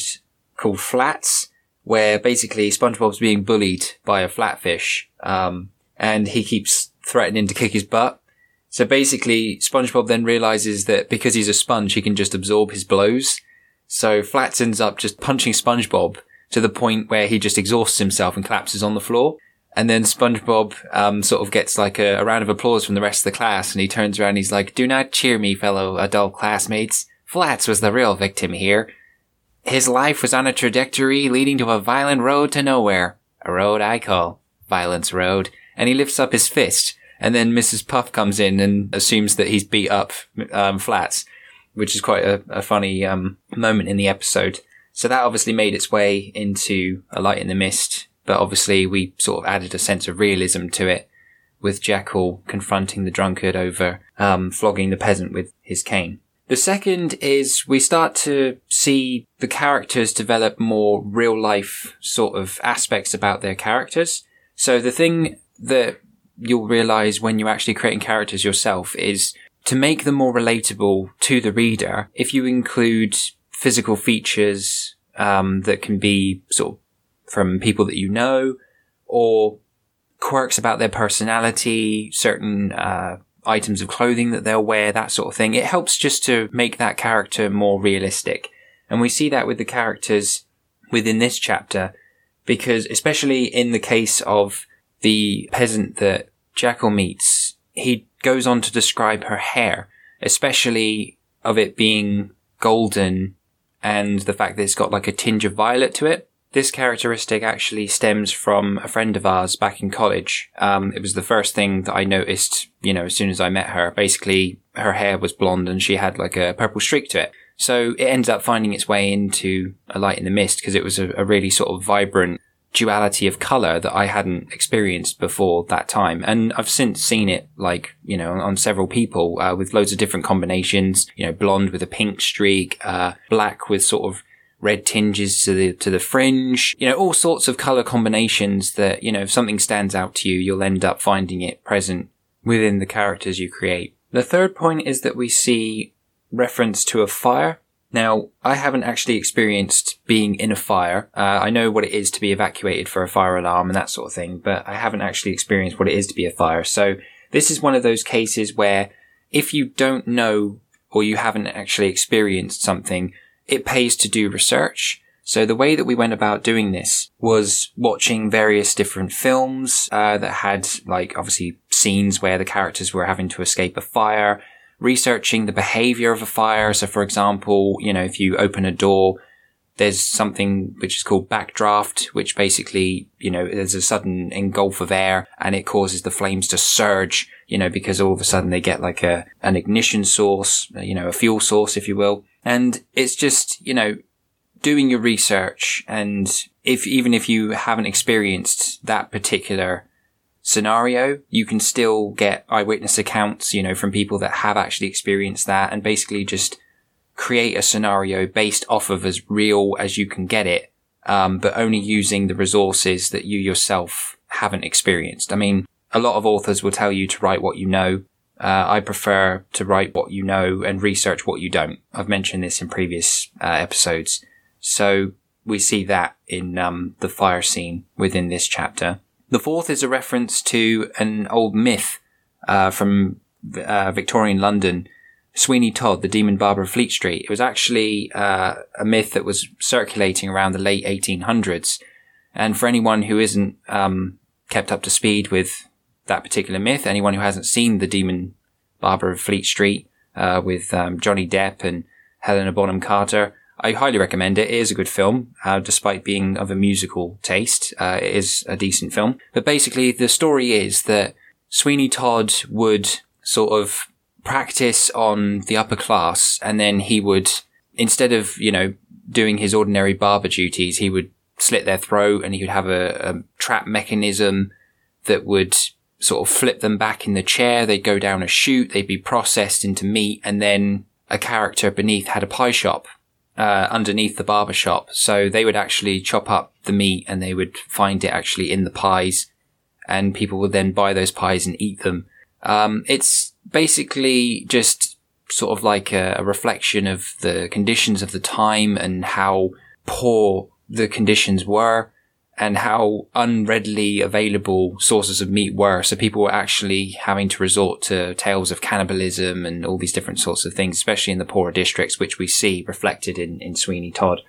called Flats, where basically SpongeBob's being bullied by a flatfish, um, and he keeps threatening to kick his butt. So basically, SpongeBob then realizes that because he's a sponge, he can just absorb his blows. So Flats ends up just punching SpongeBob to the point where he just exhausts himself and collapses on the floor. And then SpongeBob um sort of gets like a, a round of applause from the rest of the class, and he turns around and he's like, "Do not cheer me, fellow adult classmates. Flats was the real victim here. His life was on a trajectory leading to a violent road to nowhere. A road I call Violence Road." And he lifts up his fist, and then Missus Puff comes in and assumes that he's beat up um, Flats, which is quite a, a funny um, moment in the episode. So that obviously made its way into A Light in the Mist, but obviously we sort of added a sense of realism to it with Jackal confronting the drunkard over um, flogging the peasant with his cane. The second is we start to see the characters develop more real-life sort of aspects about their characters. So the thing that you'll realise when you're actually creating characters yourself is to make them more relatable to the reader. If you include physical features um, that can be sort of from people that you know, or quirks about their personality, certain uh items of clothing that they'll wear, that sort of thing. It helps just to make that character more realistic. And we see that with the characters within this chapter. because especially in the case of the peasant that Jackal meets, he goes on to describe her hair, especially of it being golden and the fact that it's got like a tinge of violet to it. This characteristic actually stems from a friend of ours back in college. Um, it was the first thing that I noticed, you know, as soon as I met her. Basically, her hair was blonde and she had like a purple streak to it. So it ended up finding its way into A Light in the Mist because it was a, a really sort of vibrant duality of colour that I hadn't experienced before that time. And I've since seen it, like, you know, on several people uh, with loads of different combinations, you know, blonde with a pink streak, uh, black with sort of red tinges to the to the fringe, you know, all sorts of color combinations that, you know, if something stands out to you, you'll end up finding it present within the characters you create. The third point is that we see reference to a fire. Now, I haven't actually experienced being in a fire. Uh, I know what it is to be evacuated for a fire alarm and that sort of thing, but I haven't actually experienced what it is to be a fire. So this is one of those cases where if you don't know or you haven't actually experienced something, it pays to do research. So the way that we went about doing this was watching various different films uh, that had, like, obviously scenes where the characters were having to escape a fire, researching the behavior of a fire. So, for example, you know, if you open a door, there's something which is called backdraft, which basically, you know, there's a sudden engulf of air and it causes the flames to surge, you know, because all of a sudden they get like a an ignition source, you know, a fuel source, if you will. And it's just, you know, doing your research. And if, even if you haven't experienced that particular scenario, you can still get eyewitness accounts, you know, from people that have actually experienced that, and basically just create a scenario based off of as real as you can get it. Um, but only using the resources that you yourself haven't experienced. I mean, a lot of authors will tell you to write what you know. Uh, I prefer to write what you know and research what you don't. I've mentioned this in previous uh, episodes. So we see that in um, the fire scene within this chapter. The fourth is a reference to an old myth uh, from uh, Victorian London, Sweeney Todd, the Demon Barber of Fleet Street. It was actually uh, a myth that was circulating around the late eighteen hundreds. And for anyone who isn't um, kept up to speed with that particular myth, anyone who hasn't seen The Demon Barber of Fleet Street uh, with um, Johnny Depp and Helena Bonham Carter, I highly recommend it. It is a good film, uh, despite being of a musical taste. Uh, it is a decent film. But basically, the story is that Sweeney Todd would sort of practice on the upper class, and then he would, instead of, you know, doing his ordinary barber duties, he would slit their throat, and he would have a, a trap mechanism that would sort of flip them back in the chair. They'd go down a chute, they'd be processed into meat, and then a character beneath had a pie shop uh, underneath the barber shop. So they would actually chop up the meat and they would find it actually in the pies, and people would then buy those pies and eat them. Um, it's basically just sort of like a, a reflection of the conditions of the time and how poor the conditions were, and how unreadily available sources of meat were. So people were actually having to resort to tales of cannibalism and all these different sorts of things, especially in the poorer districts, which we see reflected in, in Sweeney Todd.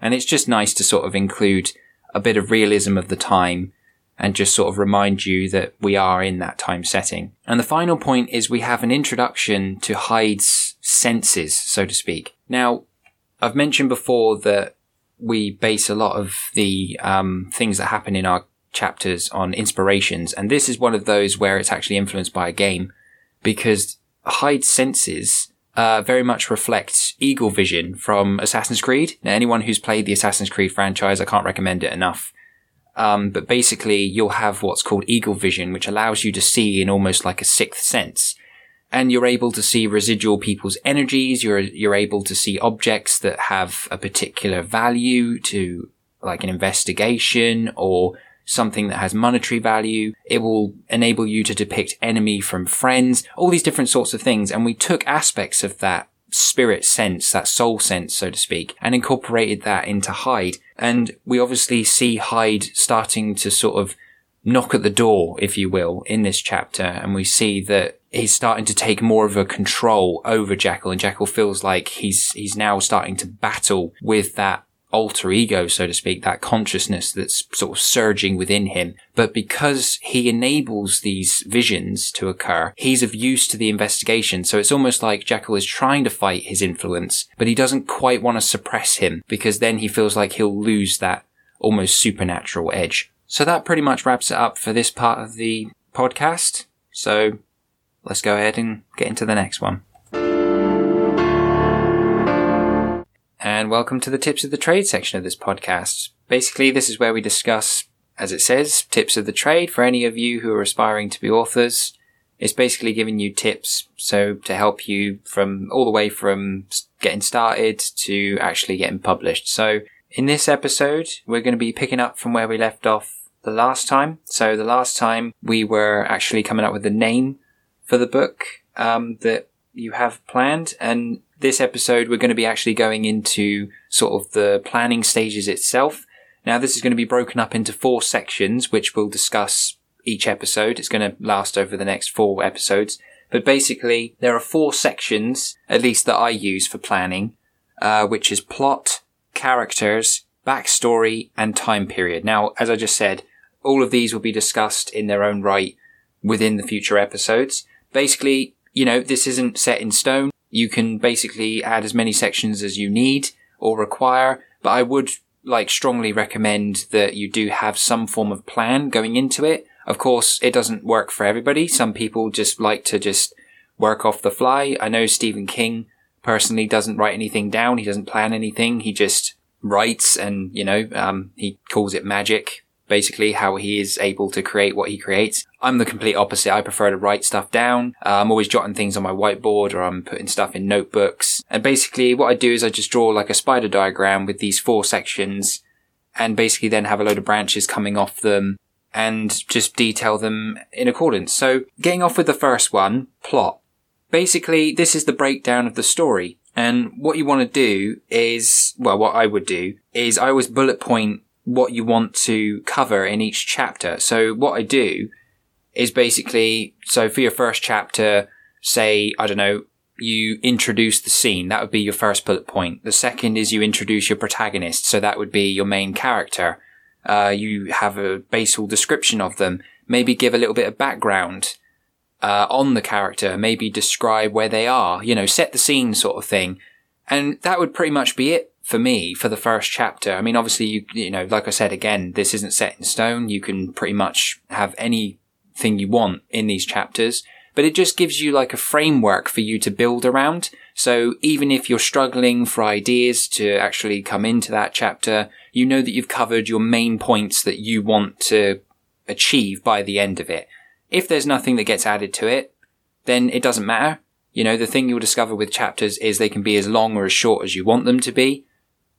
And it's just nice to sort of include a bit of realism of the time and just sort of remind you that we are in that time setting. And the final point is we have an introduction to Hyde's senses, so to speak. Now, I've mentioned before that we base a lot of the um, things that happen in our chapters on inspirations. And this is one of those where it's actually influenced by a game, because Hyde's senses uh, very much reflect Eagle Vision from Assassin's Creed. Now, anyone who's played the Assassin's Creed franchise, I can't recommend it enough. Um, but basically, you'll have what's called Eagle Vision, which allows you to see in almost like a sixth sense. And you're able to see residual people's energies. You're, you're able to see objects that have a particular value to, like, an investigation or something that has monetary value. It will enable you to depict enemy from friends, all these different sorts of things. And we took aspects of that spirit sense, that soul sense, so to speak, and incorporated that into Hyde. And we obviously see Hyde starting to sort of knock at the door, if you will, in this chapter. And we see that he's starting to take more of a control over Jekyll, and Jekyll feels like he's he's now starting to battle with that alter ego, so to speak, that consciousness that's sort of surging within him. But because he enables these visions to occur, he's of use to the investigation. So it's almost like Jekyll is trying to fight his influence, but he doesn't quite want to suppress him, because then he feels like he'll lose that almost supernatural edge. So that pretty much wraps it up for this part of the podcast. So let's go ahead and get into the next one. And welcome to the tips of the trade section of this podcast. Basically, this is where we discuss, as it says, tips of the trade for any of you who are aspiring to be authors. It's basically giving you tips, so to help you from all the way from getting started to actually getting published. So in this episode, we're going to be picking up from where we left off the last time. So the last time we were actually coming up with the name for the book um, that you have planned, and this episode we're going to be actually going into sort of the planning stages itself. Now this is going to be broken up into four sections, which we'll discuss each episode. It's going to last over the next four episodes. But basically there are four sections, at least that I use for planning, uh, which is plot, characters, backstory, and time period. Now, as I just said, all of these will be discussed in their own right within the future episodes. Basically, you know, this isn't set in stone. You can basically add as many sections as you need or require, but I would like strongly recommend that you do have some form of plan going into it. Of course, it doesn't work for everybody. Some people just like to just work off the fly. I know Stephen King personally doesn't write anything down. He doesn't plan anything. He just writes, and, you know, um, he calls it magic, basically how he is able to create what he creates. I'm the complete opposite. I prefer to write stuff down. Uh, I'm always jotting things on my whiteboard, or I'm putting stuff in notebooks. And basically what I do is I just draw like a spider diagram with these four sections, and basically then have a load of branches coming off them and just detail them in accordance. So getting off with the first one, plot. Basically, this is the breakdown of the story. And what you want to do is, well, what I would do is I always bullet point what you want to cover in each chapter. So what I do is basically, so for your first chapter, say, I don't know, you introduce the scene. That would be your first bullet point. The second is you introduce your protagonist. So that would be your main character. Uh, you have a basal description of them. Maybe give a little bit of background Uh, on the character, maybe describe where they are, you know, set the scene sort of thing. And that would pretty much be it for me for the first chapter. I mean, obviously, you, you know, like I said, again, this isn't set in stone. You can pretty much have anything you want in these chapters, but it just gives you like a framework for you to build around. So even if you're struggling for ideas to actually come into that chapter, you know that you've covered your main points that you want to achieve by the end of it. If there's nothing that gets added to it, then it doesn't matter. You know, the thing you'll discover with chapters is they can be as long or as short as you want them to be.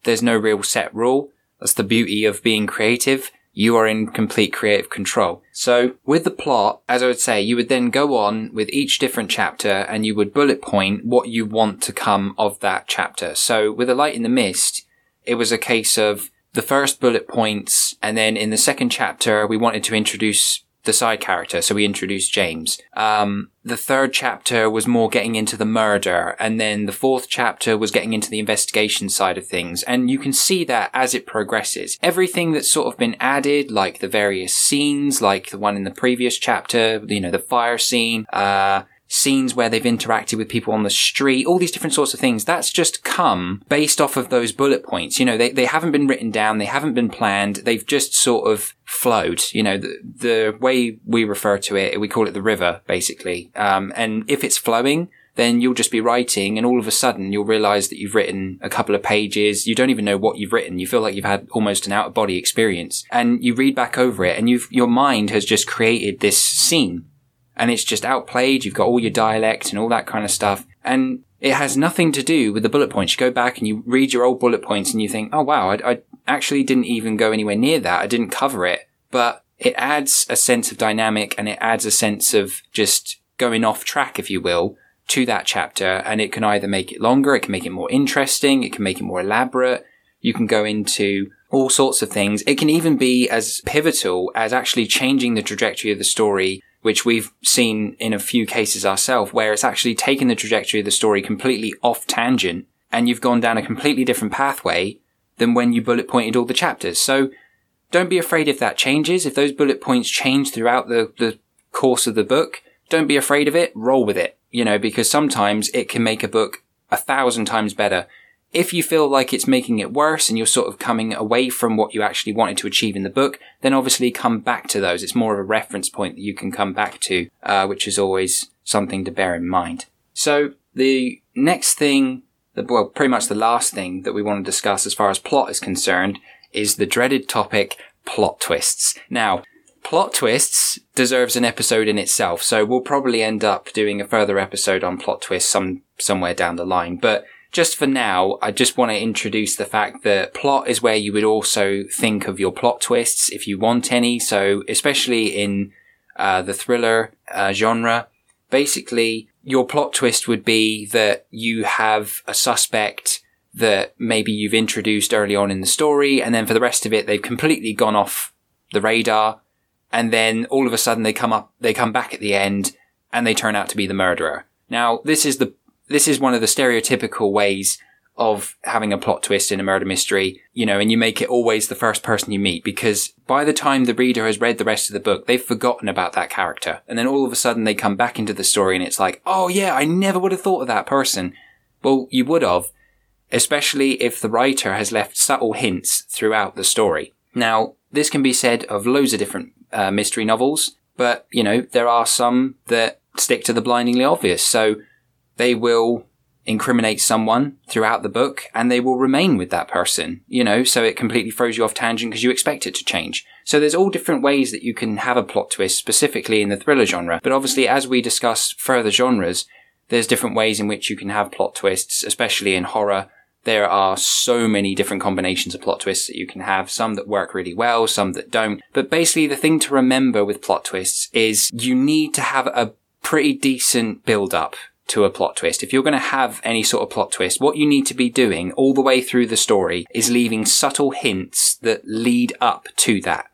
There's no real set rule. That's the beauty of being creative. You are in complete creative control. So with the plot, as I would say, you would then go on with each different chapter and you would bullet point what you want to come of that chapter. So with A Light in the Mist, it was a case of the first bullet points, and then in the second chapter, we wanted to introduce the side character, so we introduced James. Um, the third chapter was more getting into the murder, and then the fourth chapter was getting into the investigation side of things, and you can see that as it progresses. Everything that's sort of been added, like the various scenes, like the one in the previous chapter, you know, the fire scene, uh, scenes where they've interacted with people on the street, all these different sorts of things, that's just come based off of those bullet points. You know, they, they haven't been written down, they haven't been planned, they've just sort of flowed. You know, the, the way we refer to it, we call it the river, basically. Um, and if it's flowing, then you'll just be writing, and all of a sudden you'll realize that you've written a couple of pages. You don't even know what you've written. You feel like you've had almost an out-of-body experience, and you read back over it, and you've your mind has just created this scene. And it's just outplayed. You've got all your dialect and all that kind of stuff. And it has nothing to do with the bullet points. You go back and you read your old bullet points and you think, oh, wow, I, I actually didn't even go anywhere near that. I didn't cover it. But it adds a sense of dynamic, and it adds a sense of just going off track, if you will, to that chapter. And it can either make it longer, it can make it more interesting, it can make it more elaborate. You can go into all sorts of things. It can even be as pivotal as actually changing the trajectory of the story, which we've seen in a few cases ourselves, where it's actually taken the trajectory of the story completely off tangent, and you've gone down a completely different pathway than when you bullet pointed all the chapters. So don't be afraid if that changes. If those bullet points change throughout the, the course of the book, don't be afraid of it. Roll with it, you know, because sometimes it can make a book a thousand times better. If you feel like it's making it worse and you're sort of coming away from what you actually wanted to achieve in the book, then obviously come back to those. It's more of a reference point that you can come back to, uh, which is always something to bear in mind. So the next thing, the, well, pretty much the last thing that we want to discuss as far as plot is concerned is the dreaded topic, plot twists. Now, plot twists deserves an episode in itself, so we'll probably end up doing a further episode on plot twists some somewhere down the line, but just for now, I just want to introduce the fact that plot is where you would also think of your plot twists if you want any. So especially in uh, the thriller uh, genre, basically your plot twist would be that you have a suspect that maybe you've introduced early on in the story, and then for the rest of it, they've completely gone off the radar. And then all of a sudden they come up, they come back at the end and they turn out to be the murderer. Now, this is the This is one of the stereotypical ways of having a plot twist in a murder mystery, you know, and you make it always the first person you meet, because by the time the reader has read the rest of the book, they've forgotten about that character. And then all of a sudden they come back into the story and it's like, oh yeah, I never would have thought of that person. Well, you would have, especially if the writer has left subtle hints throughout the story. Now, this can be said of loads of different uh, mystery novels, but, you know, there are some that stick to the blindingly obvious. So they will incriminate someone throughout the book and they will remain with that person, you know, so it completely throws you off tangent because you expect it to change. So there's all different ways that you can have a plot twist, specifically in the thriller genre. But obviously, as we discuss further genres, there's different ways in which you can have plot twists, especially in horror. There are so many different combinations of plot twists that you can have, some that work really well, some that don't. But basically, the thing to remember with plot twists is you need to have a pretty decent build-up to a plot twist. If you're going to have any sort of plot twist, what you need to be doing all the way through the story is leaving subtle hints that lead up to that.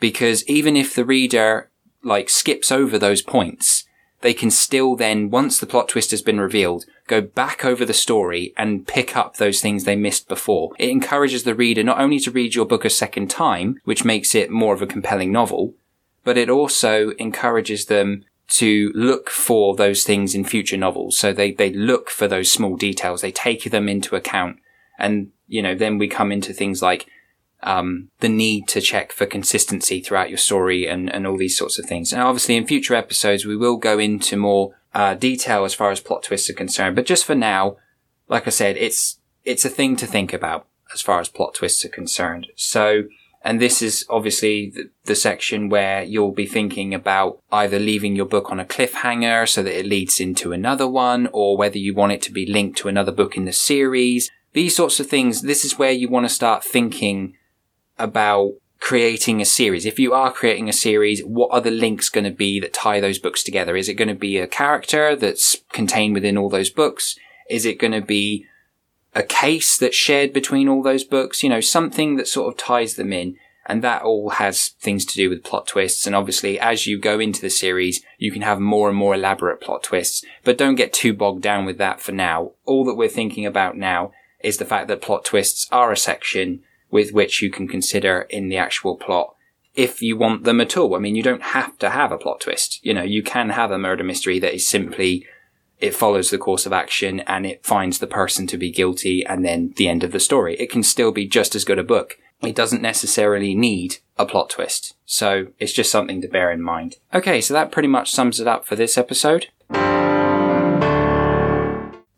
Because even if the reader, like, skips over those points, they can still then, once the plot twist has been revealed, go back over the story and pick up those things they missed before. It encourages the reader not only to read your book a second time, which makes it more of a compelling novel, but it also encourages them to look for those things in future novels. So they, they look for those small details. They take them into account. And, you know, then we come into things like um the need to check for consistency throughout your story and, and all these sorts of things. And obviously in future episodes, we will go into more uh detail as far as plot twists are concerned. But just for now, like I said, it's it's a thing to think about as far as plot twists are concerned. So... And this is obviously the, the section where you'll be thinking about either leaving your book on a cliffhanger so that it leads into another one, or whether you want it to be linked to another book in the series. These sorts of things, this is where you want to start thinking about creating a series. If you are creating a series, what are the links going to be that tie those books together? Is it going to be a character that's contained within all those books? Is it going to be a case that's shared between all those books, you know, something that sort of ties them in. And that all has things to do with plot twists. And obviously, as you go into the series, you can have more and more elaborate plot twists, but don't get too bogged down with that for now. All that we're thinking about now is the fact that plot twists are a section with which you can consider in the actual plot if you want them at all. I mean, you don't have to have a plot twist. You know, you can have a murder mystery that is simply it follows the course of action and it finds the person to be guilty and then the end of the story. It can still be just as good a book. It doesn't necessarily need a plot twist. So it's just something to bear in mind. Okay, so that pretty much sums it up for this episode.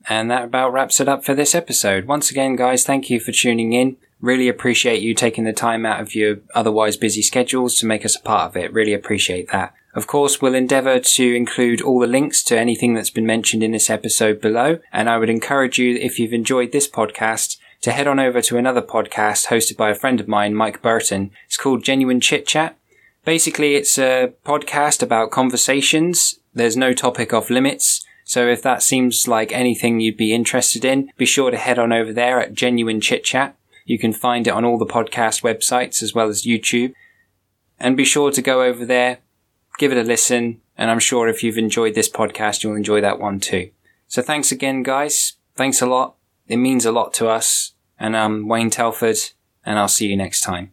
And that about wraps it up for this episode. Once again, guys, thank you for tuning in. Really appreciate you taking the time out of your otherwise busy schedules to make us a part of it. Really appreciate that. Of course, we'll endeavour to include all the links to anything that's been mentioned in this episode below, and I would encourage you, if you've enjoyed this podcast, to head on over to another podcast hosted by a friend of mine, Mike Burton. It's called Genuine Chit Chat. Basically, it's a podcast about conversations. There's no topic off limits. So if that seems like anything you'd be interested in, be sure to head on over there at Genuine Chit Chat. You can find it on all the podcast websites as well as YouTube. And be sure to go over there, give it a listen, and I'm sure if you've enjoyed this podcast, you'll enjoy that one too. So thanks again, guys. Thanks a lot. It means a lot to us, and I'm Wayne Telford, and I'll see you next time.